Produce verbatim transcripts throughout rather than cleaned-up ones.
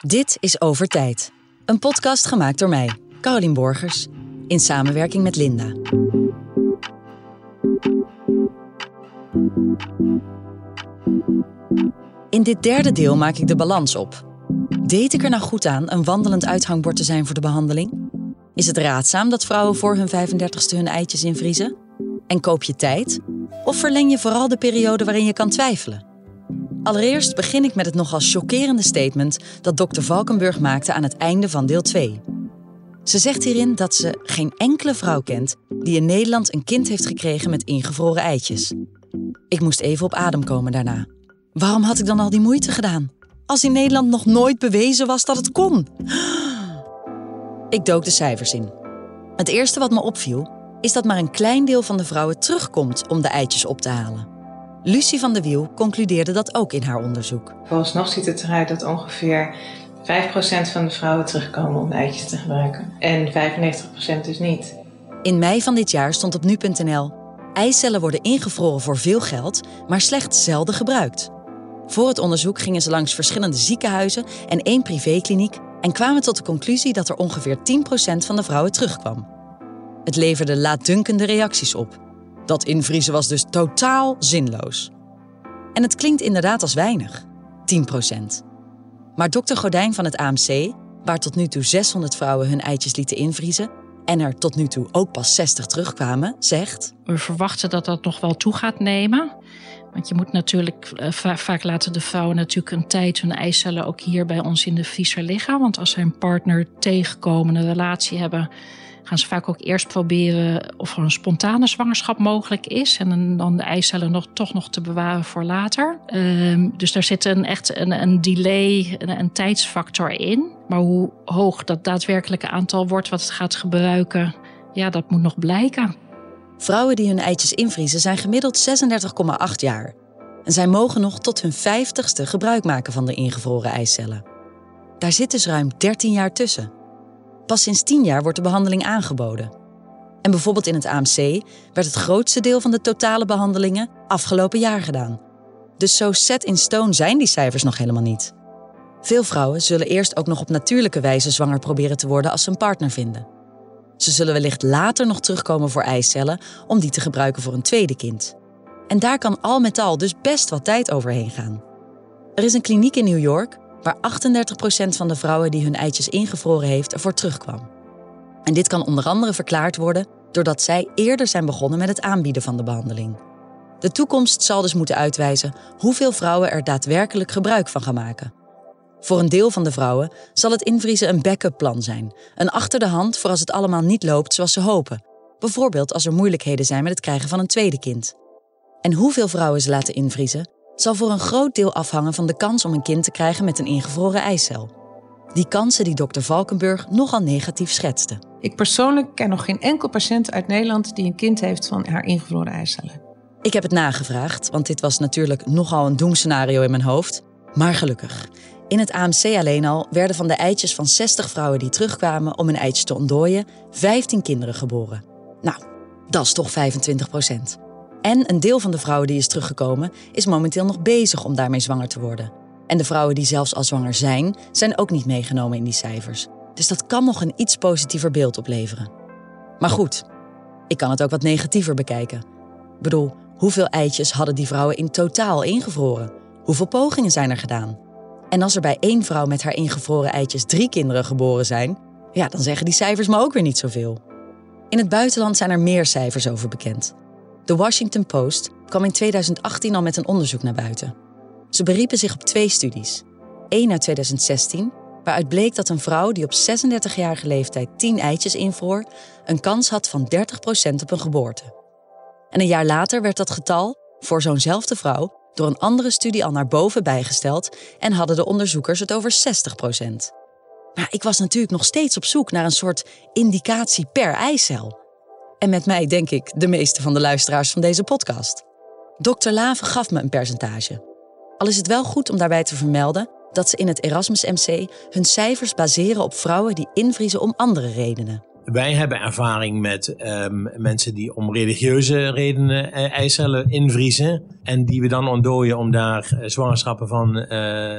Dit is Over Tijd. Een podcast gemaakt door mij, Carolien Borgers, in samenwerking met Linda. In dit derde deel maak ik de balans op. Deed ik er nou goed aan een wandelend uithangbord te zijn voor de behandeling? Is het raadzaam dat vrouwen voor hun vijfendertigste hun eitjes invriezen? En koop je tijd? Of verleng je vooral de periode waarin je kan twijfelen? Allereerst begin ik met het nogal chockerende statement dat dokter Valkenburg maakte aan het einde van deel twee. Ze zegt hierin dat ze geen enkele vrouw kent die in Nederland een kind heeft gekregen met ingevroren eitjes. Ik moest even op adem komen daarna. Waarom had ik dan al die moeite gedaan? Als in Nederland nog nooit bewezen was dat het kon. Ik dook de cijfers in. Het eerste wat me opviel is dat maar een klein deel van de vrouwen terugkomt om de eitjes op te halen. Lucie van de Wiel concludeerde dat ook in haar onderzoek. Vooralsnog ziet het eruit dat ongeveer vijf procent van de vrouwen terugkomen om de eitjes te gebruiken. En vijfennegentig procent dus niet. In mei van dit jaar stond op nu punt n l... eicellen worden ingevroren voor veel geld, maar slechts zelden gebruikt. Voor het onderzoek gingen ze langs verschillende ziekenhuizen en één privékliniek en kwamen tot de conclusie dat er ongeveer tien procent van de vrouwen terugkwam. Het leverde laatdunkende reacties op. Dat invriezen was dus totaal zinloos. En het klinkt inderdaad als weinig. tien procent. Maar dokter Gordijn van het A M C, waar tot nu toe zeshonderd vrouwen hun eitjes lieten invriezen en er tot nu toe ook pas zestig terugkwamen, zegt: we verwachten dat dat nog wel toe gaat nemen. Want je moet natuurlijk, va- vaak laten de vrouwen natuurlijk een tijd hun eicellen ook hier bij ons in de vriezer liggen. Want als zij een partner tegenkomen, een relatie hebben, gaan ze vaak ook eerst proberen of er een spontane zwangerschap mogelijk is. En dan de eicellen nog, toch nog te bewaren voor later. Um, dus daar zit een, echt een, een delay, een, een tijdsfactor in. Maar hoe hoog dat daadwerkelijke aantal wordt wat het gaat gebruiken, ja, dat moet nog blijken. Vrouwen die hun eitjes invriezen zijn gemiddeld zesendertig komma acht jaar. En zij mogen nog tot hun vijftigste gebruik maken van de ingevroren eicellen. Daar zit dus ruim dertien jaar tussen. Pas sinds tien jaar wordt de behandeling aangeboden. En bijvoorbeeld in het A M C werd het grootste deel van de totale behandelingen afgelopen jaar gedaan. Dus zo set in stone zijn die cijfers nog helemaal niet. Veel vrouwen zullen eerst ook nog op natuurlijke wijze zwanger proberen te worden als ze een partner vinden. Ze zullen wellicht later nog terugkomen voor eicellen om die te gebruiken voor een tweede kind. En daar kan al met al dus best wat tijd overheen gaan. Er is een kliniek in New York waar achtendertig procent van de vrouwen die hun eitjes ingevroren heeft ervoor terugkwam. En dit kan onder andere verklaard worden doordat zij eerder zijn begonnen met het aanbieden van de behandeling. De toekomst zal dus moeten uitwijzen hoeveel vrouwen er daadwerkelijk gebruik van gaan maken. Voor een deel van de vrouwen zal het invriezen een backup plan zijn. Een achter de hand voor als het allemaal niet loopt zoals ze hopen. Bijvoorbeeld als er moeilijkheden zijn met het krijgen van een tweede kind. En hoeveel vrouwen ze laten invriezen zal voor een groot deel afhangen van de kans om een kind te krijgen met een ingevroren eicel. Die kansen die dokter Valkenburg nogal negatief schetste. Ik persoonlijk ken nog geen enkel patiënt uit Nederland die een kind heeft van haar ingevroren eicellen. Ik heb het nagevraagd, want dit was natuurlijk nogal een doemscenario in mijn hoofd. Maar gelukkig. In het A M C alleen al werden van de eitjes van zestig vrouwen die terugkwamen om hun eitjes te ontdooien, vijftien kinderen geboren. Nou, dat is toch vijfentwintig procent. En een deel van de vrouwen die is teruggekomen is momenteel nog bezig om daarmee zwanger te worden. En de vrouwen die zelfs al zwanger zijn, zijn ook niet meegenomen in die cijfers. Dus dat kan nog een iets positiever beeld opleveren. Maar goed, ik kan het ook wat negatiever bekijken. Ik bedoel, hoeveel eitjes hadden die vrouwen in totaal ingevroren? Hoeveel pogingen zijn er gedaan? En als er bij één vrouw met haar ingevroren eitjes drie kinderen geboren zijn, ja, dan zeggen die cijfers me ook weer niet zoveel. In het buitenland zijn er meer cijfers over bekend. De Washington Post kwam in tweeduizend achttien al met een onderzoek naar buiten. Ze beriepen zich op twee studies. Eén uit tweeduizend zestien, waaruit bleek dat een vrouw die op zesendertigjarige leeftijd tien eitjes invroor een kans had van dertig procent op een geboorte. En een jaar later werd dat getal, voor zo'nzelfde vrouw, door een andere studie al naar boven bijgesteld en hadden de onderzoekers het over zestig procent. Maar ik was natuurlijk nog steeds op zoek naar een soort indicatie per eicel. En met mij denk ik de meeste van de luisteraars van deze podcast. dokter Laven gaf me een percentage. Al is het wel goed om daarbij te vermelden dat ze in het Erasmus M C hun cijfers baseren op vrouwen die invriezen om andere redenen. Wij hebben ervaring met um, mensen die om religieuze redenen uh, eicellen invriezen. En die we dan ontdooien om daar uh, zwangerschappen van uh,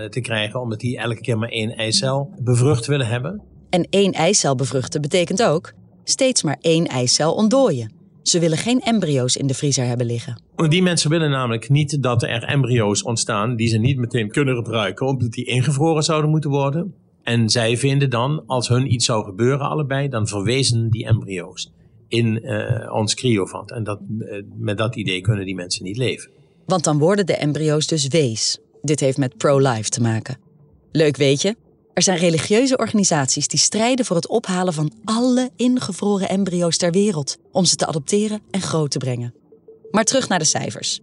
te krijgen. Omdat die elke keer maar één eicel bevrucht willen hebben. En één eicel bevruchten betekent ook steeds maar één eicel ontdooien. Ze willen geen embryo's in de vriezer hebben liggen. Die mensen willen namelijk niet dat er embryo's ontstaan die ze niet meteen kunnen gebruiken. Omdat die ingevroren zouden moeten worden. En zij vinden dan, als hun iets zou gebeuren allebei, dan verwezen die embryo's in uh, ons cryovat. En dat, uh, met dat idee kunnen die mensen niet leven. Want dan worden de embryo's dus wees. Dit heeft met pro-life te maken. Leuk weet je, er zijn religieuze organisaties die strijden voor het ophalen van alle ingevroren embryo's ter wereld. Om ze te adopteren en groot te brengen. Maar terug naar de cijfers.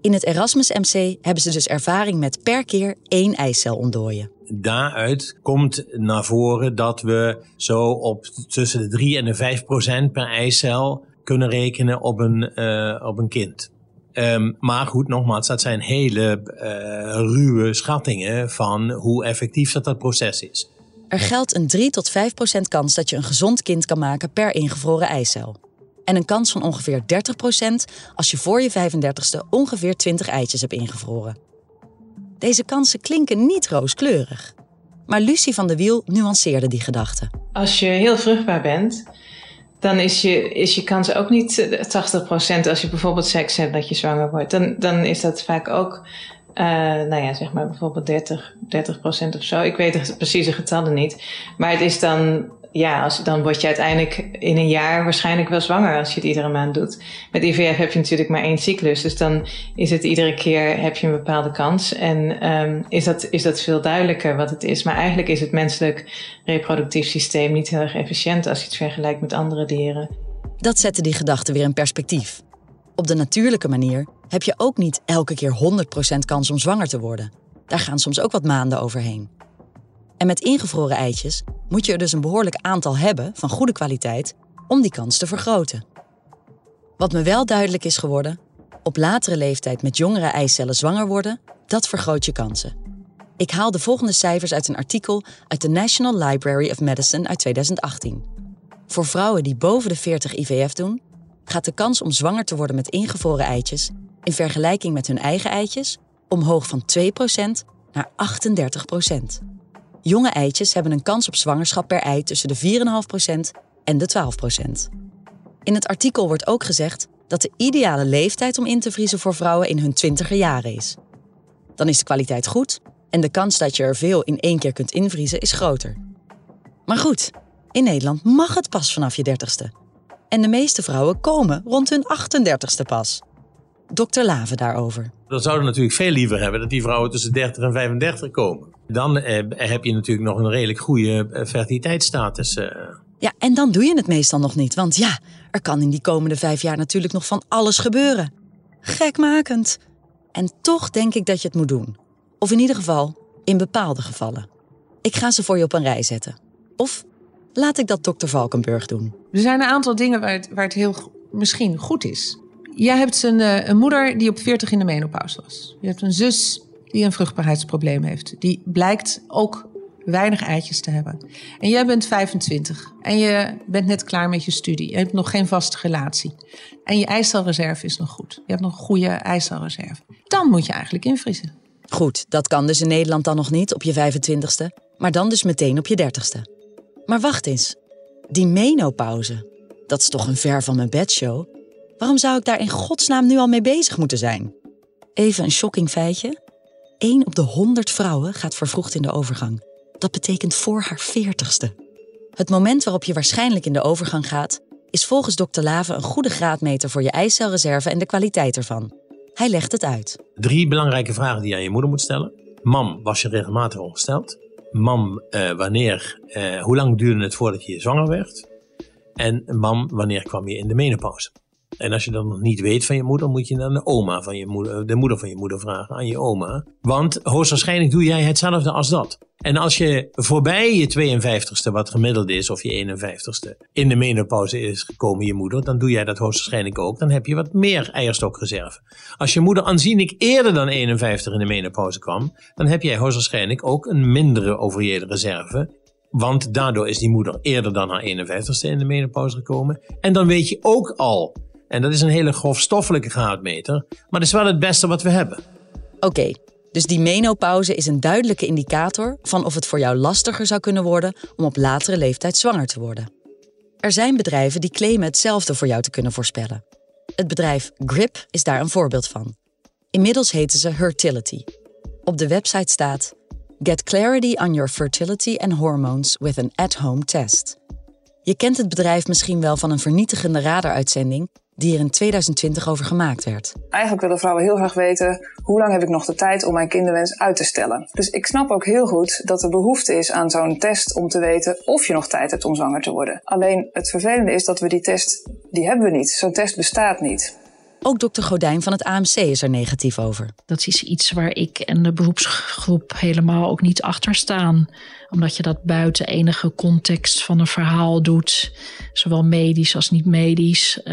In het Erasmus M C hebben ze dus ervaring met per keer één eicel ontdooien. Daaruit komt naar voren dat we zo op tussen de drie en de vijf procent per eicel kunnen rekenen op een, uh, op een kind. Um, maar goed, nogmaals, dat zijn hele uh, ruwe schattingen van hoe effectief dat, dat proces is. Er geldt een drie tot vijf procent kans dat je een gezond kind kan maken per ingevroren eicel. En een kans van ongeveer dertig procent als je voor je vijfendertigste ongeveer twintig eitjes hebt ingevroren. Deze kansen klinken niet rooskleurig. Maar Lucie van de Wiel nuanceerde die gedachte. Als je heel vruchtbaar bent, dan is je, is je kans ook niet tachtig procent als je bijvoorbeeld seks hebt dat je zwanger wordt. Dan, dan is dat vaak ook, uh, nou ja, zeg maar bijvoorbeeld dertig, dertig procent of zo. Ik weet de precieze getallen niet. Maar het is dan, ja, als, dan word je uiteindelijk in een jaar waarschijnlijk wel zwanger als je het iedere maand doet. Met I V F heb je natuurlijk maar één cyclus. Dus dan is het iedere keer, heb je een bepaalde kans. En um, is, dat, is dat veel duidelijker wat het is. Maar eigenlijk is het menselijk reproductief systeem niet heel erg efficiënt als je het vergelijkt met andere dieren. Dat zette die gedachte weer in perspectief. Op de natuurlijke manier heb je ook niet elke keer honderd procent kans om zwanger te worden. Daar gaan soms ook wat maanden overheen. En met ingevroren eitjes moet je er dus een behoorlijk aantal hebben van goede kwaliteit om die kans te vergroten. Wat me wel duidelijk is geworden, op latere leeftijd met jongere eicellen zwanger worden, dat vergroot je kansen. Ik haal de volgende cijfers uit een artikel uit de National Library of Medicine uit tweeduizend achttien. Voor vrouwen die boven de veertig I V F doen, gaat de kans om zwanger te worden met ingevroren eitjes in vergelijking met hun eigen eitjes omhoog van twee procent naar achtendertig procent. Jonge eitjes hebben een kans op zwangerschap per ei tussen de vier komma vijf procent en de twaalf procent. In het artikel wordt ook gezegd dat de ideale leeftijd om in te vriezen voor vrouwen in hun twintiger jaren is. Dan is de kwaliteit goed en de kans dat je er veel in één keer kunt invriezen is groter. Maar goed, in Nederland mag het pas vanaf je dertigste. En de meeste vrouwen komen rond hun achtendertigste pas. dokter Laven daarover. Dat zouden we natuurlijk veel liever hebben dat die vrouwen tussen dertig en vijfendertig komen. Dan eh, heb je natuurlijk nog een redelijk goede fertiliteitsstatus. Eh. Ja, en dan doe je het meestal nog niet. Want ja, er kan in die komende vijf jaar natuurlijk nog van alles gebeuren. Gekmakend. En toch denk ik dat je het moet doen. Of in ieder geval, in bepaalde gevallen. Ik ga ze voor je op een rij zetten. Of laat ik dat dokter Valkenburg doen. Er zijn een aantal dingen waar het, waar het heel misschien goed is. Jij hebt een, een moeder die op veertig in de menopauze was. Je hebt een zus die een vruchtbaarheidsprobleem heeft. Die blijkt ook weinig eitjes te hebben. En jij bent vijfentwintig en je bent net klaar met je studie. Je hebt nog geen vaste relatie. En je eicelreserve is nog goed. Je hebt nog een goede eicelreserve. Dan moet je eigenlijk invriezen. Goed, dat kan dus in Nederland dan nog niet op je vijfentwintigste. Maar dan dus meteen op je dertigste. Maar wacht eens. Die menopauze. Dat is toch een ver van mijn bedshow? Waarom zou ik daar in godsnaam nu al mee bezig moeten zijn? Even een shocking feitje. één op de honderd vrouwen gaat vervroegd in de overgang. Dat betekent voor haar veertigste. Het moment waarop je waarschijnlijk in de overgang gaat, is volgens dokter Laven een goede graadmeter voor je eicelreserve en de kwaliteit ervan. Hij legt het uit. Drie belangrijke vragen die je aan je moeder moet stellen. Mam, was je regelmatig ongesteld? Mam, uh, wanneer, uh, hoe lang duurde het voordat je zwanger werd? En mam, wanneer kwam je in de menopauze? En als je dat nog niet weet van je moeder, moet je naar de oma van je moeder, de moeder van je moeder vragen, aan je oma. Want hoogstwaarschijnlijk doe jij hetzelfde als dat. En als je voorbij je tweeënvijftigste, wat gemiddeld is, of je eenenvijftigste, in de menopauze is gekomen je moeder, dan doe jij dat hoogstwaarschijnlijk ook. Dan heb je wat meer eierstokreserve. Als je moeder aanzienlijk eerder dan eenenvijftig in de menopauze kwam, dan heb jij hoogstwaarschijnlijk ook een mindere ovariële reserve. Want daardoor is die moeder eerder dan haar eenenvijftigste in de menopauze gekomen. En dan weet je ook al, en dat is een hele grofstoffelijke graadmeter, maar dat is wel het beste wat we hebben. Oké, okay, dus die menopauze is een duidelijke indicator van of het voor jou lastiger zou kunnen worden om op latere leeftijd zwanger te worden. Er zijn bedrijven die claimen hetzelfde voor jou te kunnen voorspellen. Het bedrijf GRIP is daar een voorbeeld van. Inmiddels heten ze Hertility. Op de website staat: Get clarity on your fertility and hormones with an at-home test. Je kent het bedrijf misschien wel van een vernietigende radaruitzending die er in tweeduizend twintig over gemaakt werd. Eigenlijk willen vrouwen heel graag weten: hoe lang heb ik nog de tijd om mijn kinderwens uit te stellen? Dus ik snap ook heel goed dat er behoefte is aan zo'n test om te weten of je nog tijd hebt om zwanger te worden. Alleen het vervelende is dat we die test, die hebben we niet. Zo'n test bestaat niet. Ook dokter Gordijn van het A M C is er negatief over. Dat is iets waar ik en de beroepsgroep helemaal ook niet achter staan. Omdat je dat buiten enige context van een verhaal doet. Zowel medisch als niet medisch. Uh,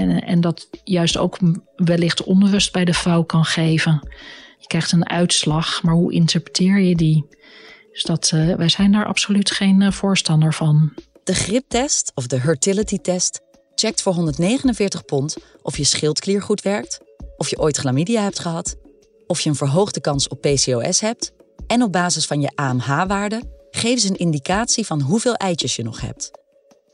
en, en dat juist ook wellicht onrust bij de vrouw kan geven. Je krijgt een uitslag, maar hoe interpreteer je die? Dus dat, uh, wij zijn daar absoluut geen uh, voorstander van. De griptest of de Hertility-test checkt voor honderdnegenenveertig pond of je schildklier goed werkt, of je ooit chlamydia hebt gehad, of je een verhoogde kans op P C O S hebt, en op basis van je A M H-waarde geven ze een indicatie van hoeveel eitjes je nog hebt.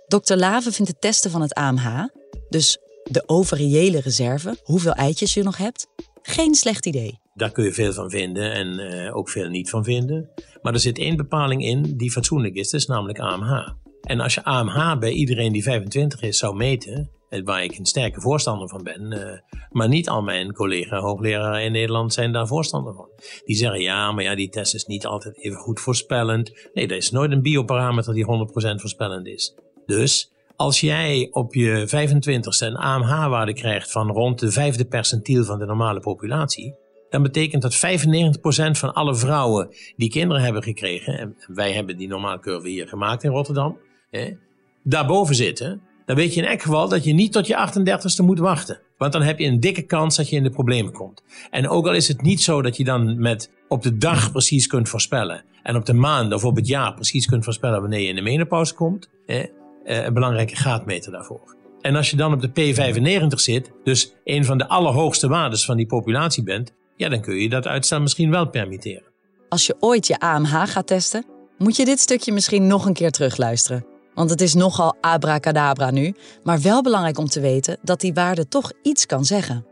dokter Laven vindt het testen van het A M H, dus de ovariële reserve, hoeveel eitjes je nog hebt, geen slecht idee. Daar kun je veel van vinden en uh, ook veel niet van vinden. Maar er zit één bepaling in die fatsoenlijk is, dat is namelijk A M H. En als je A M H bij iedereen die vijfentwintig is zou meten, waar ik een sterke voorstander van ben, uh, maar niet al mijn collega hoogleraren in Nederland zijn daar voorstander van. Die zeggen ja, maar ja, die test is niet altijd even goed voorspellend. Nee, er is nooit een bioparameter die honderd procent voorspellend is. Dus als jij op je vijfentwintigste een A M H-waarde krijgt van rond de vijfde percentiel van de normale populatie, dan betekent dat vijfennegentig procent van alle vrouwen die kinderen hebben gekregen, en wij hebben die normaalcurve hier gemaakt in Rotterdam, Hè, daarboven zitten, dan weet je in elk geval dat je niet tot je achtendertigste moet wachten. Want dan heb je een dikke kans dat je in de problemen komt. En ook al is het niet zo dat je dan met op de dag precies kunt voorspellen en op de maand of op het jaar precies kunt voorspellen wanneer je in de menopauze komt, hè, een belangrijke graadmeter daarvoor. En als je dan op de P vijfennegentig zit, dus een van de allerhoogste waardes van die populatie bent, ja, dan kun je dat uitstel misschien wel permitteren. Als je ooit je A M H gaat testen, moet je dit stukje misschien nog een keer terugluisteren. Want het is nogal abracadabra nu, maar wel belangrijk om te weten dat die waarde toch iets kan zeggen.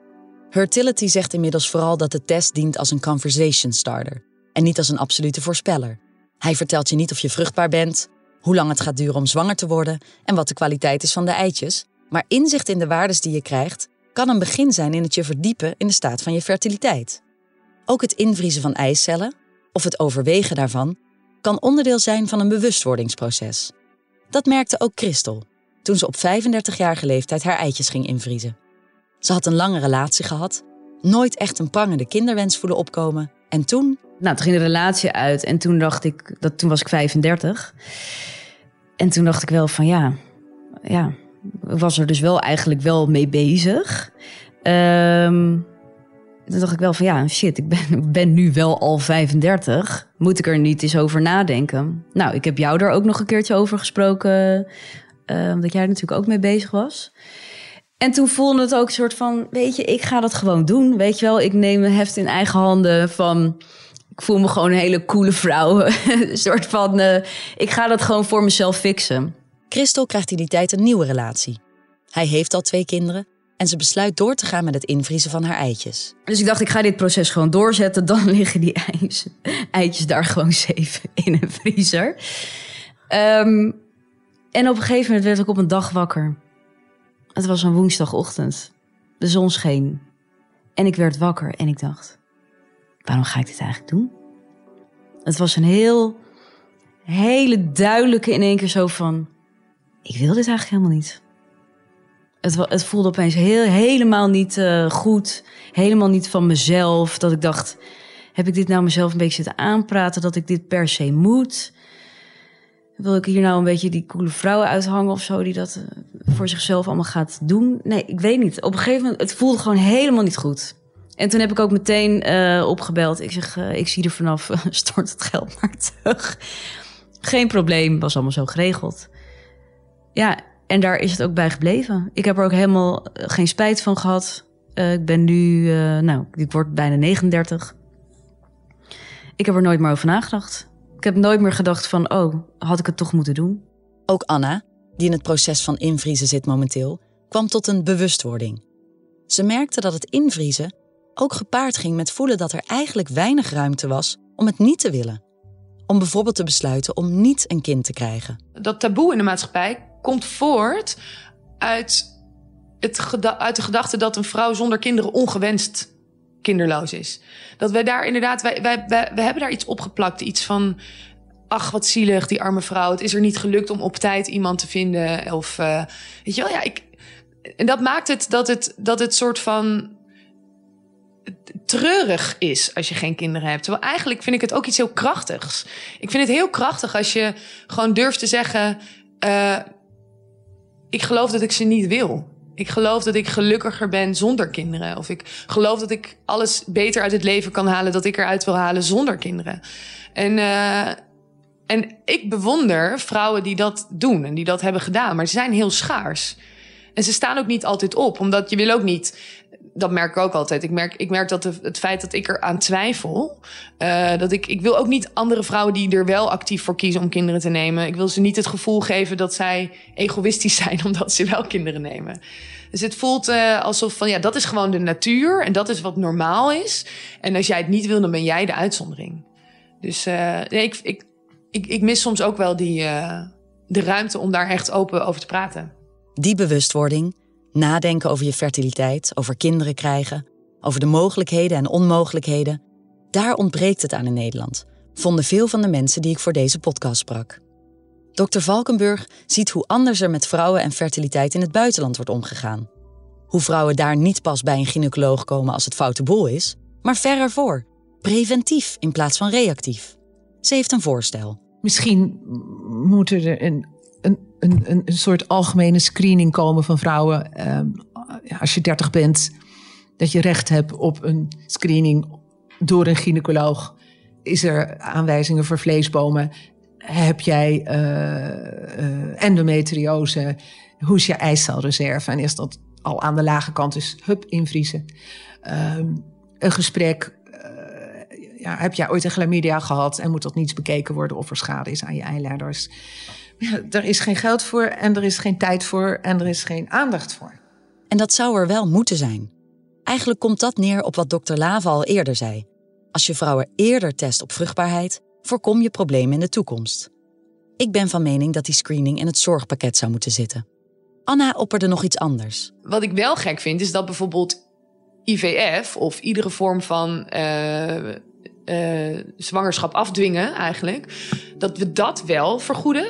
Hertility zegt inmiddels vooral dat de test dient als een conversation starter en niet als een absolute voorspeller. Hij vertelt je niet of je vruchtbaar bent, hoe lang het gaat duren om zwanger te worden en wat de kwaliteit is van de eitjes. Maar inzicht in de waardes die je krijgt kan een begin zijn in het je verdiepen in de staat van je fertiliteit. Ook het invriezen van eicellen, of het overwegen daarvan, kan onderdeel zijn van een bewustwordingsproces. Dat merkte ook Christel, toen ze op vijfendertigjarige leeftijd haar eitjes ging invriezen. Ze had een lange relatie gehad, nooit echt een prangende kinderwens voelen opkomen. En toen... Nou, toen ging de relatie uit en toen dacht ik, dat, toen was ik vijfendertig. En toen dacht ik wel van ja, ja, ik was er dus wel eigenlijk wel mee bezig. Um, toen dacht ik wel van ja, shit, ik ben, ik ben nu wel al vijfendertig. Moet ik er niet eens over nadenken? Nou, ik heb jou daar ook nog een keertje over gesproken. Uh, omdat jij er natuurlijk ook mee bezig was. En toen voelde het ook een soort van, weet je, ik ga dat gewoon doen. Weet je wel, ik neem mijn heft in eigen handen van... Ik voel me gewoon een hele coole vrouw. Een soort van, uh, ik ga dat gewoon voor mezelf fixen. Christel krijgt in die tijd een nieuwe relatie. Hij heeft al twee kinderen. En ze besluit door te gaan met het invriezen van haar eitjes. Dus ik dacht, ik ga dit proces gewoon doorzetten. Dan liggen die eitjes, eitjes daar gewoon safe in een vriezer. Um, en op een gegeven moment werd ik op een dag wakker. Het was een woensdagochtend. De zon scheen. En ik werd wakker en ik dacht... waarom ga ik dit eigenlijk doen? Het was een heel... hele duidelijke in één keer zo van... ik wil dit eigenlijk helemaal niet. Het, het voelde opeens heel, helemaal niet uh, goed. Helemaal niet van mezelf. Dat ik dacht, heb ik dit nou mezelf een beetje zitten aanpraten? Dat ik dit per se moet? Wil ik hier nou een beetje die coole vrouwen uithangen of zo? Die dat uh, voor zichzelf allemaal gaat doen? Nee, ik weet niet. Op een gegeven moment, het voelde gewoon helemaal niet goed. En toen heb ik ook meteen uh, opgebeld. Ik zeg, uh, ik zie er vanaf, stort het geld maar terug. Geen probleem, was allemaal zo geregeld. Ja, en daar is het ook bij gebleven. Ik heb er ook helemaal geen spijt van gehad. Uh, ik ben nu, uh, nou, ik word bijna negenendertig. Ik heb er nooit meer over nagedacht. Ik heb nooit meer gedacht van, oh, had ik het toch moeten doen? Ook Anna, die in het proces van invriezen zit momenteel, kwam tot een bewustwording. Ze merkte dat het invriezen ook gepaard ging met voelen dat er eigenlijk weinig ruimte was om het niet te willen. Om bijvoorbeeld te besluiten om niet een kind te krijgen. Dat taboe in de maatschappij komt voort uit, het geda- uit de gedachte dat een vrouw zonder kinderen ongewenst kinderloos is. Dat wij daar inderdaad, wij, wij, wij, wij hebben daar iets opgeplakt. Iets van, ach wat zielig, die arme vrouw. Het is er niet gelukt om op tijd iemand te vinden. Of, uh, weet je wel, ja, ik... En dat maakt het dat het, dat het soort van treurig is als je geen kinderen hebt. Terwijl eigenlijk vind ik het ook iets heel krachtigs. Ik vind het heel krachtig als je gewoon durft te zeggen... Uh, ik geloof dat ik ze niet wil. Ik geloof dat ik gelukkiger ben zonder kinderen. Of ik geloof dat ik alles beter uit het leven kan halen... dat ik eruit wil halen zonder kinderen. En, uh, en ik bewonder vrouwen die dat doen en die dat hebben gedaan. Maar ze zijn heel schaars. En ze staan ook niet altijd op, omdat je wil ook niet... Dat merk ik ook altijd. Ik merk, ik merk dat de, het feit dat ik er aan twijfel... Uh, dat ik, ik wil ook niet andere vrouwen die er wel actief voor kiezen om kinderen te nemen. Ik wil ze niet het gevoel geven dat zij egoïstisch zijn omdat ze wel kinderen nemen. Dus het voelt uh, alsof van ja, dat is gewoon de natuur en dat is wat normaal is. En als jij het niet wil, dan ben jij de uitzondering. Dus uh, nee, ik, ik, ik, ik mis soms ook wel die, uh, de ruimte om daar echt open over te praten. Die bewustwording, nadenken over je fertiliteit, over kinderen krijgen... over de mogelijkheden en onmogelijkheden... daar ontbreekt het aan in Nederland... vonden veel van de mensen die ik voor deze podcast sprak. dokter Valkenburg ziet hoe anders er met vrouwen en fertiliteit... in het buitenland wordt omgegaan. Hoe vrouwen daar niet pas bij een gynaecoloog komen als het foute boel is... maar ver ervoor, preventief in plaats van reactief. Ze heeft een voorstel. Misschien moeten er... een Een, een, een soort algemene screening komen van vrouwen. Uh, als je dertig bent, dat je recht hebt op een screening door een gynaecoloog. Is er aanwijzingen voor vleesbomen? Heb jij uh, uh, endometriose? Hoe is je eicelreserve? En is dat al aan de lage kant? Dus hup, invriezen. Uh, een gesprek. Uh, ja, heb jij ooit een chlamydia gehad? En moet dat niet bekeken worden of er schade is aan je eileiders? Ja, er is geen geld voor en er is geen tijd voor en er is geen aandacht voor. En dat zou er wel moeten zijn. Eigenlijk komt dat neer op wat dokter Laven al eerder zei. Als je vrouwen eerder test op vruchtbaarheid, voorkom je problemen in de toekomst. Ik ben van mening dat die screening in het zorgpakket zou moeten zitten. Anna opperde nog iets anders. Wat ik wel gek vind is dat bijvoorbeeld I V F of iedere vorm van... Uh... Uh, zwangerschap afdwingen eigenlijk, dat we dat wel vergoeden,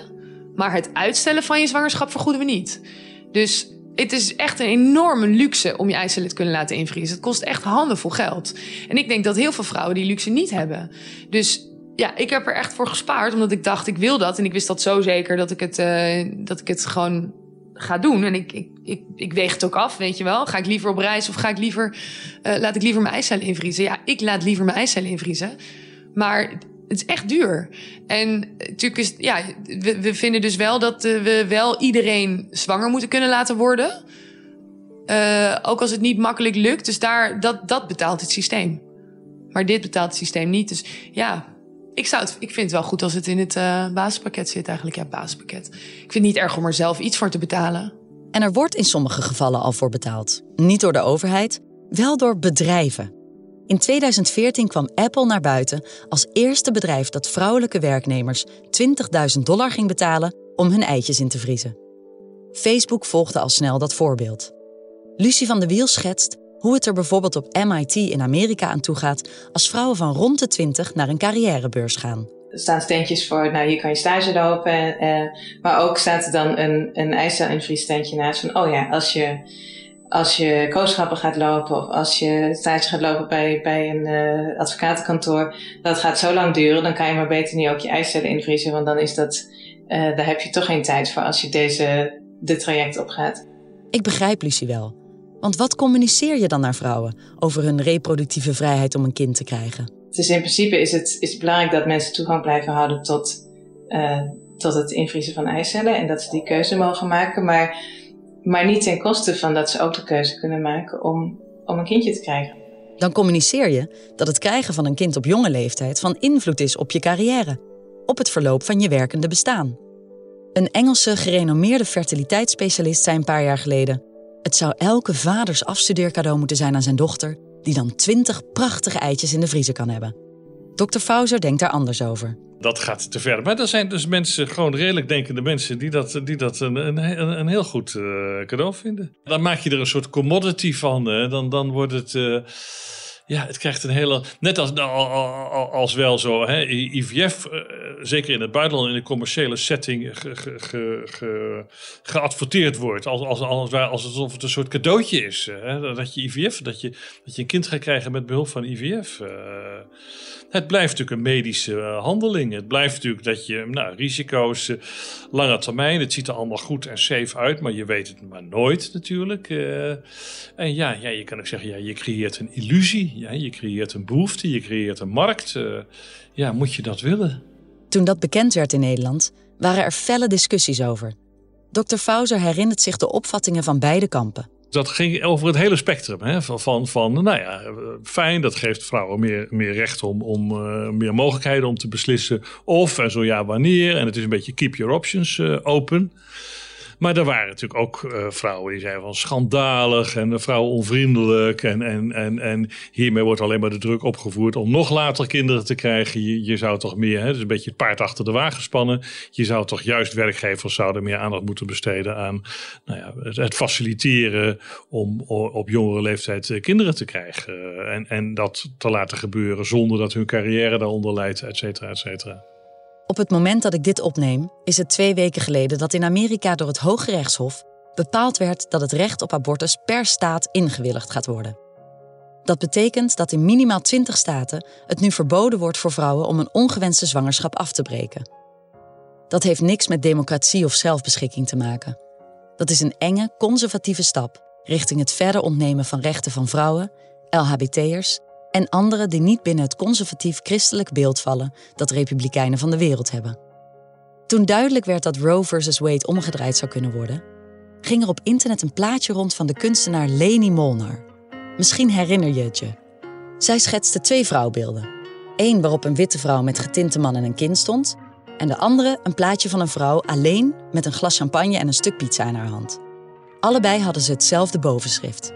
maar het uitstellen van je zwangerschap vergoeden we niet. Dus het is echt een enorme luxe om je eicellen te kunnen laten invriezen. Het kost echt handenvol geld. En ik denk dat heel veel vrouwen die luxe niet hebben. Dus ja, ik heb er echt voor gespaard, omdat ik dacht, ik wil dat. En ik wist dat zo zeker dat ik het, uh, dat ik het gewoon ga doen. En ik, ik, ik, ik weeg het ook af, weet je wel. Ga ik liever op reis of ga ik liever, uh, laat ik liever mijn eicellen invriezen? Ja, ik laat liever mijn eicellen invriezen. Maar het is echt duur. En natuurlijk is, ja, we, we vinden dus wel dat uh, we wel iedereen zwanger moeten kunnen laten worden. Uh, ook als het niet makkelijk lukt. Dus daar, dat, dat betaalt het systeem. Maar dit betaalt het systeem niet. Dus ja... Ik, zou het, ik vind het wel goed als het in het uh, basispakket zit eigenlijk. Ja, basispakket. Ik vind het niet erg om er zelf iets voor te betalen. En er wordt in sommige gevallen al voor betaald. Niet door de overheid, wel door bedrijven. In tweeduizend veertien kwam Apple naar buiten als eerste bedrijf dat vrouwelijke werknemers twintigduizend dollar ging betalen om hun eitjes in te vriezen. Facebook volgde al snel dat voorbeeld. Lucie van de Wiel schetst hoe het er bijvoorbeeld op M I T in Amerika aan toe gaat als vrouwen van rond de twintig naar een carrièrebeurs gaan. Er staan standjes voor, nou hier kan je stage lopen. En, en, maar ook staat er dan een, een eicelinvriesstandje naast van, oh ja, als je, als je kooschappen gaat lopen of als je stage gaat lopen bij, bij een uh, advocatenkantoor, dat gaat zo lang duren, dan kan je maar beter niet ook je eicellen invriezen, want dan is dat, uh, daar heb je toch geen tijd voor als je deze, dit traject opgaat. Ik begrijp Lucie wel. Want wat communiceer je dan naar vrouwen over hun reproductieve vrijheid om een kind te krijgen? Dus in principe is het, is het belangrijk dat mensen toegang blijven houden tot, uh, tot het invriezen van eicellen en dat ze die keuze mogen maken, maar, maar niet ten koste van dat ze ook de keuze kunnen maken om, om een kindje te krijgen. Dan communiceer je dat het krijgen van een kind op jonge leeftijd van invloed is op je carrière, op het verloop van je werkende bestaan. Een Engelse gerenommeerde fertiliteitsspecialist zei een paar jaar geleden: het zou elke vaders afstudeercadeau moeten zijn aan zijn dochter, die dan twintig prachtige eitjes in de vriezer kan hebben. dokter Fauser denkt daar anders over. Dat gaat te ver. Maar er zijn dus mensen, gewoon redelijk denkende mensen, die dat, die dat een, een, een heel goed uh, cadeau vinden. Dan maak je er een soort commodity van. Uh, dan, dan wordt het... Uh, ja, het krijgt een hele... Net als, als wel zo, hè, I V F, uh, zeker in het buitenland, in de commerciële setting, ge, ge, ge, ge, geadverteerd wordt. Als, als, als, als alsof het een soort cadeautje is. Hè, dat je I V F, dat je, dat je een kind gaat krijgen met behulp van I V F. Uh, Het blijft natuurlijk een medische handeling. Het blijft natuurlijk dat je nou, risico's, lange termijn, het ziet er allemaal goed en safe uit, maar je weet het maar nooit natuurlijk. Uh, en ja, ja, je kan ook zeggen, ja, je creëert een illusie, ja, je creëert een behoefte, je creëert een markt. Uh, ja, moet je dat willen? Toen dat bekend werd in Nederland, waren er felle discussies over. dokter Fauser herinnert zich de opvattingen van beide kampen. Dat ging over het hele spectrum. Hè? Van, van, van, nou ja, fijn, dat geeft vrouwen meer, meer recht om, om uh, meer mogelijkheden om te beslissen. Of, en zo ja, wanneer. En het is een beetje keep your options uh, open. Maar er waren natuurlijk ook uh, vrouwen die zeiden van schandalig en uh, vrouwen onvriendelijk. En, en, en, en hiermee wordt alleen maar de druk opgevoerd om nog later kinderen te krijgen. Je, je zou toch meer, hè, dus een beetje het paard achter de wagen spannen. Je zou toch juist werkgevers zouden meer aandacht moeten besteden aan nou ja, het, het faciliteren om o, op jongere leeftijd uh, kinderen te krijgen. Uh, en, en dat te laten gebeuren zonder dat hun carrière daaronder leidt, et cetera, et cetera. Op het moment dat ik dit opneem, is het twee weken geleden dat in Amerika door het Hooggerechtshof bepaald werd dat het recht op abortus per staat ingewilligd gaat worden. Dat betekent dat in minimaal twintig staten het nu verboden wordt voor vrouwen om een ongewenste zwangerschap af te breken. Dat heeft niks met democratie of zelfbeschikking te maken. Dat is een enge, conservatieve stap richting het verder ontnemen van rechten van vrouwen, L H B T'ers... en anderen die niet binnen het conservatief-christelijk beeld vallen dat republikeinen van de wereld hebben. Toen duidelijk werd dat Roe versus Wade omgedraaid zou kunnen worden, ging er op internet een plaatje rond van de kunstenaar Leni Molnar. Misschien herinner je het je. Zij schetste twee vrouwbeelden. Eén waarop een witte vrouw met getinte man en een kind stond, en de andere een plaatje van een vrouw alleen met een glas champagne en een stuk pizza in haar hand. Allebei hadden ze hetzelfde bovenschrift: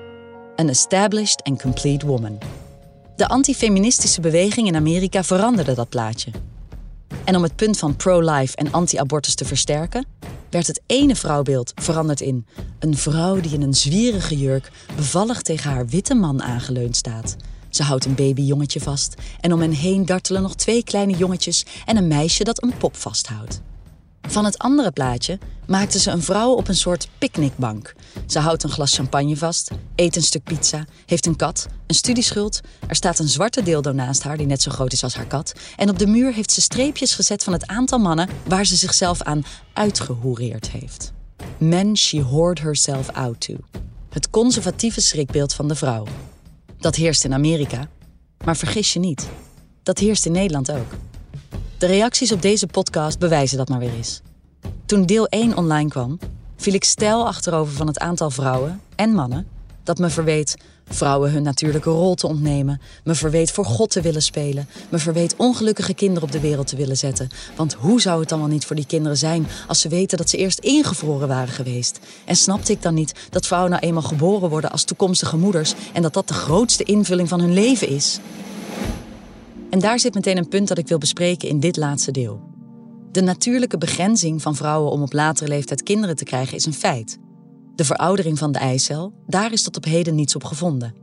An established and complete woman. De antifeministische beweging in Amerika veranderde dat plaatje. En om het punt van pro-life en anti-abortus te versterken, werd het ene vrouwbeeld veranderd in een vrouw die in een zwierige jurk bevallig tegen haar witte man aangeleund staat. Ze houdt een babyjongetje vast en om hen heen dartelen nog twee kleine jongetjes en een meisje dat een pop vasthoudt. Van het andere plaatje maakten ze een vrouw op een soort picknickbank. Ze houdt een glas champagne vast, eet een stuk pizza, heeft een kat, een studieschuld. Er staat een zwarte dildo naast haar die net zo groot is als haar kat. En op de muur heeft ze streepjes gezet van het aantal mannen waar ze zichzelf aan uitgehoereerd heeft. Men she whored herself out to. Het conservatieve schrikbeeld van de vrouw. Dat heerst in Amerika, maar vergis je niet. Dat heerst in Nederland ook. De reacties op deze podcast bewijzen dat maar weer eens. Toen deel één online kwam, viel ik steil achterover van het aantal vrouwen en mannen dat me verweet vrouwen hun natuurlijke rol te ontnemen, me verweet voor God te willen spelen, me verweet ongelukkige kinderen op de wereld te willen zetten. Want hoe zou het dan wel niet voor die kinderen zijn als ze weten dat ze eerst ingevroren waren geweest? En snapte ik dan niet dat vrouwen nou eenmaal geboren worden als toekomstige moeders en dat dat de grootste invulling van hun leven is? En daar zit meteen een punt dat ik wil bespreken in dit laatste deel. De natuurlijke begrenzing van vrouwen om op latere leeftijd kinderen te krijgen is een feit. De veroudering van de eicel, daar is tot op heden niets op gevonden.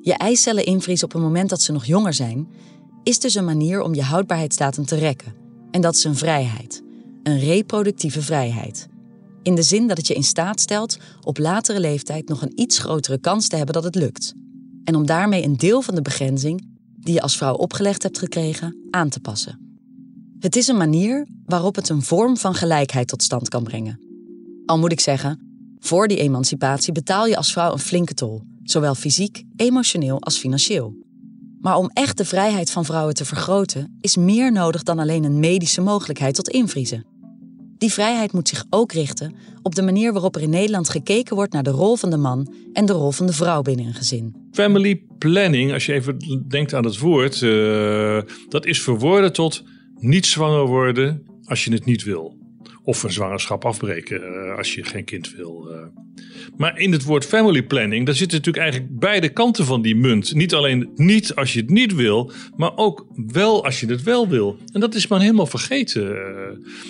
Je eicellen invriezen op het moment dat ze nog jonger zijn, is dus een manier om je houdbaarheidsdatum te rekken. En dat is een vrijheid. Een reproductieve vrijheid. In de zin dat het je in staat stelt op latere leeftijd nog een iets grotere kans te hebben dat het lukt. En om daarmee een deel van de begrenzing die je als vrouw opgelegd hebt gekregen, aan te passen. Het is een manier waarop het een vorm van gelijkheid tot stand kan brengen. Al moet ik zeggen, voor die emancipatie betaal je als vrouw een flinke tol, zowel fysiek, emotioneel als financieel. Maar om echt de vrijheid van vrouwen te vergroten, is meer nodig dan alleen een medische mogelijkheid tot invriezen. Die vrijheid moet zich ook richten op de manier waarop er in Nederland gekeken wordt naar de rol van de man en de rol van de vrouw binnen een gezin. Family planning, als je even denkt aan het woord, uh, dat is verwoorden tot niet zwanger worden als je het niet wil. Of een zwangerschap afbreken uh, als je geen kind wil. Uh. Maar in het woord family planning, daar zitten natuurlijk eigenlijk beide kanten van die munt. Niet alleen niet als je het niet wil, maar ook wel als je het wel wil. En dat is men helemaal vergeten. Uh.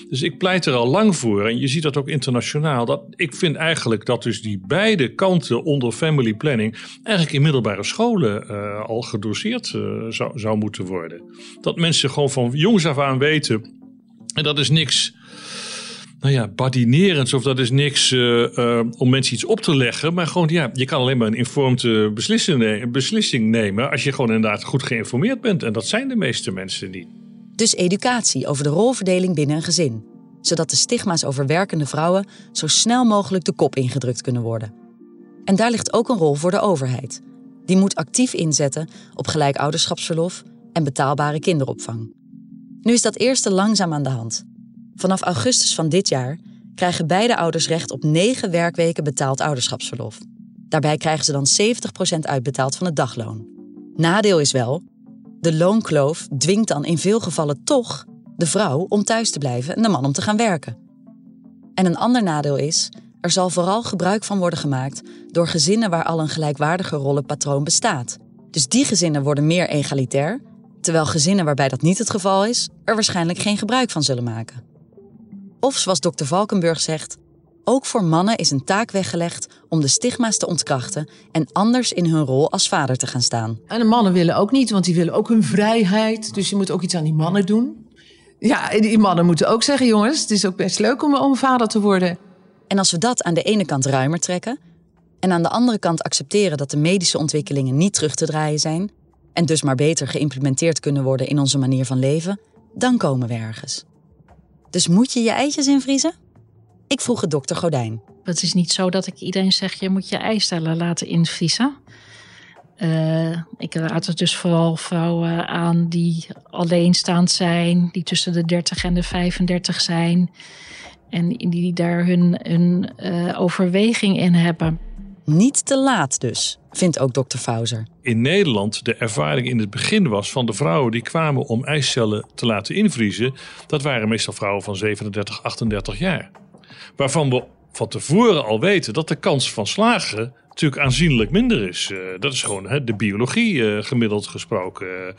Dus ik pleit er al lang voor, en je ziet dat ook internationaal. Dat, ik vind eigenlijk dat dus die beide kanten onder family planning eigenlijk in middelbare scholen uh, al gedoseerd uh, zou, zou moeten worden. Dat mensen gewoon van jongs af aan weten, en dat is niks... Nou ja, badinerends of dat is niks uh, uh, om mensen iets op te leggen. Maar gewoon, ja, je kan alleen maar een informed uh, beslissing, beslissing nemen als je gewoon inderdaad goed geïnformeerd bent. En dat zijn de meeste mensen niet. Dus educatie over de rolverdeling binnen een gezin. Zodat de stigma's over werkende vrouwen zo snel mogelijk de kop ingedrukt kunnen worden. En daar ligt ook een rol voor de overheid. Die moet actief inzetten op gelijk ouderschapsverlof en betaalbare kinderopvang. Nu is dat eerste langzaam aan de hand. Vanaf augustus van dit jaar krijgen beide ouders recht op negen werkweken betaald ouderschapsverlof. Daarbij krijgen ze dan zeventig procent uitbetaald van het dagloon. Nadeel is wel, de loonkloof dwingt dan in veel gevallen toch de vrouw om thuis te blijven en de man om te gaan werken. En een ander nadeel is, er zal vooral gebruik van worden gemaakt door gezinnen waar al een gelijkwaardiger rollenpatroon bestaat. Dus die gezinnen worden meer egalitair, terwijl gezinnen waarbij dat niet het geval is, er waarschijnlijk geen gebruik van zullen maken. Of zoals dokter Valkenburg zegt, ook voor mannen is een taak weggelegd om de stigma's te ontkrachten en anders in hun rol als vader te gaan staan. En de mannen willen ook niet, want die willen ook hun vrijheid. Dus je moet ook iets aan die mannen doen. Ja, die mannen moeten ook zeggen, jongens, het is ook best leuk om, om vader te worden. En als we dat aan de ene kant ruimer trekken en aan de andere kant accepteren dat de medische ontwikkelingen niet terug te draaien zijn en dus maar beter geïmplementeerd kunnen worden in onze manier van leven, dan komen we ergens. Dus moet je je eitjes invriezen? Ik vroeg het dokter Gordijn. Het is niet zo dat ik iedereen zeg, je moet je eicellen laten invriezen. Uh, ik raad er dus vooral vrouwen aan die alleenstaand zijn, die tussen de dertig en de vijfendertig zijn. En die daar hun, hun uh, overweging in hebben. Niet te laat dus, vindt ook dokter Fauser. In Nederland de ervaring in het begin was van de vrouwen die kwamen om eicellen te laten invriezen. Dat waren meestal vrouwen van zevenendertig, achtendertig jaar. Waarvan we van tevoren al weten dat de kans van slagen natuurlijk aanzienlijk minder is. Dat is gewoon de biologie gemiddeld gesproken.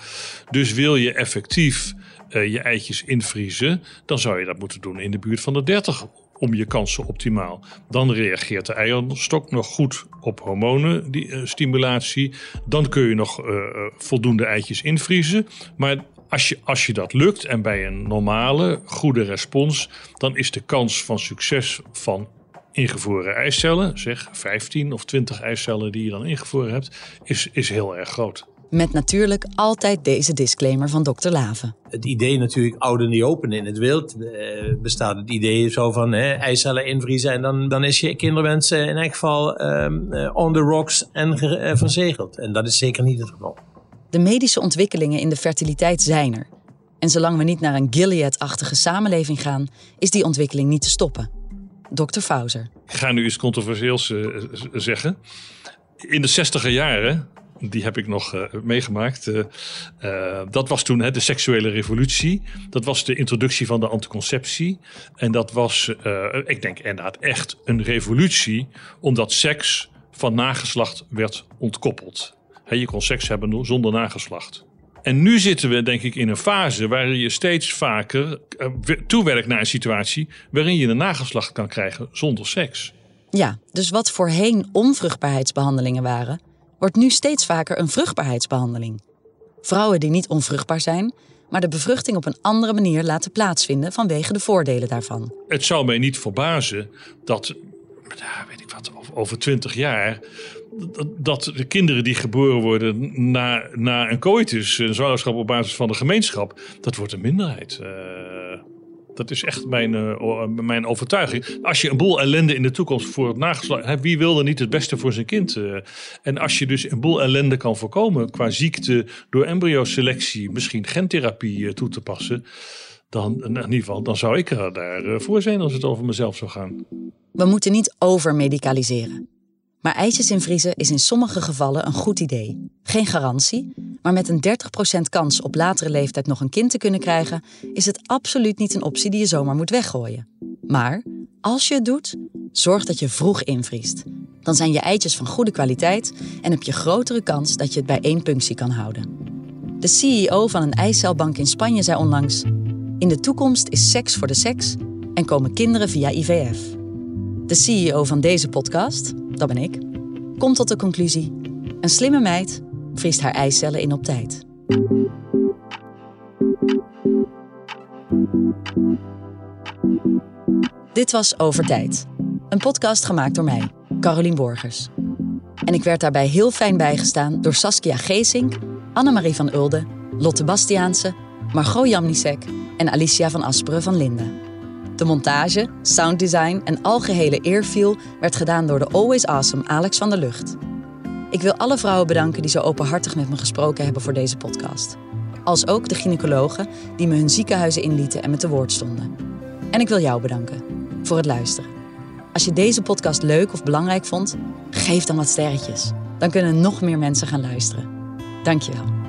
Dus wil je effectief je eitjes invriezen, dan zou je dat moeten doen in de buurt van de dertig. Om je kansen optimaal. Dan reageert de eierstok nog goed op hormonen, die uh, stimulatie. Dan kun je nog uh, voldoende eitjes invriezen. Maar als je, als je dat lukt en bij een normale, goede respons, dan is de kans van succes van ingevroren eicellen, zeg vijftien of twintig eicellen die je dan ingevroren hebt, is, is heel erg groot. Met natuurlijk altijd deze disclaimer van dokter Laven. Het idee natuurlijk ouder niet open in het wild. Eh, bestaat het idee zo van hè, eicellen invriezen. En dan, dan is je kinderwens in elk geval um, on the rocks en uh, verzegeld. En dat is zeker niet het geval. De medische ontwikkelingen in de fertiliteit zijn er. En zolang we niet naar een Gilead-achtige samenleving gaan, is die ontwikkeling niet te stoppen. dokter Fauser. Ik ga nu iets controversieels uh, zeggen. In de zestiger jaren... Die heb ik nog uh, meegemaakt. Uh, uh, dat was toen hè, de seksuele revolutie. Dat was de introductie van de anticonceptie. En dat was, uh, ik denk inderdaad, echt een revolutie. Omdat seks van nageslacht werd ontkoppeld. He, je kon seks hebben zonder nageslacht. En nu zitten we denk ik in een fase waarin je steeds vaker uh, toewerkt naar een situatie waarin je een nageslacht kan krijgen zonder seks. Ja, dus wat voorheen onvruchtbaarheidsbehandelingen waren, wordt nu steeds vaker een vruchtbaarheidsbehandeling. Vrouwen die niet onvruchtbaar zijn, maar de bevruchting op een andere manier laten plaatsvinden vanwege de voordelen daarvan. Het zou mij niet verbazen dat, nou, weet ik wat, over twintig jaar, dat de kinderen die geboren worden na, na een coitus, een zwangerschap op basis van de gemeenschap, dat wordt een minderheid. Uh, Dat is echt mijn, uh, mijn overtuiging. Als je een boel ellende in de toekomst voor het nageslacht... Hè, wie wil er niet het beste voor zijn kind? Uh, en als je dus een boel ellende kan voorkomen qua ziekte... door embryoselectie, misschien gentherapie uh, toe te passen... dan, in ieder geval, dan zou ik er daar uh, voor zijn als het over mezelf zou gaan. We moeten niet overmedicaliseren. Maar ijsjes invriezen is in sommige gevallen een goed idee. Geen garantie, maar met een dertig procent kans op latere leeftijd nog een kind te kunnen krijgen... is het absoluut niet een optie die je zomaar moet weggooien. Maar als je het doet, zorg dat je vroeg invriest. Dan zijn je eitjes van goede kwaliteit en heb je grotere kans dat je het bij één punctie kan houden. De C E O van een eicelbank in Spanje zei onlangs... In de toekomst is seks voor de seks en komen kinderen via I V F. De C E O van deze podcast, dat ben ik, komt tot de conclusie... een slimme meid vriest haar eicellen in op tijd. Dit was Over Tijd. Een podcast gemaakt door mij, Carolien Borgers. En ik werd daarbij heel fijn bijgestaan door Saskia Geesink... Annemarie van Ulden, Lotte Bastiaanse, Margot Jamnisek... en Alicia van Asperen van Linden. De montage, sounddesign en algehele eerfeel werd gedaan door de always awesome Alex van der Lucht. Ik wil alle vrouwen bedanken die zo openhartig met me gesproken hebben voor deze podcast. Als ook de gynaecologen die me hun ziekenhuizen inlieten en me te woord stonden. En ik wil jou bedanken voor het luisteren. Als je deze podcast leuk of belangrijk vond, geef dan wat sterretjes. Dan kunnen nog meer mensen gaan luisteren. Dank je wel.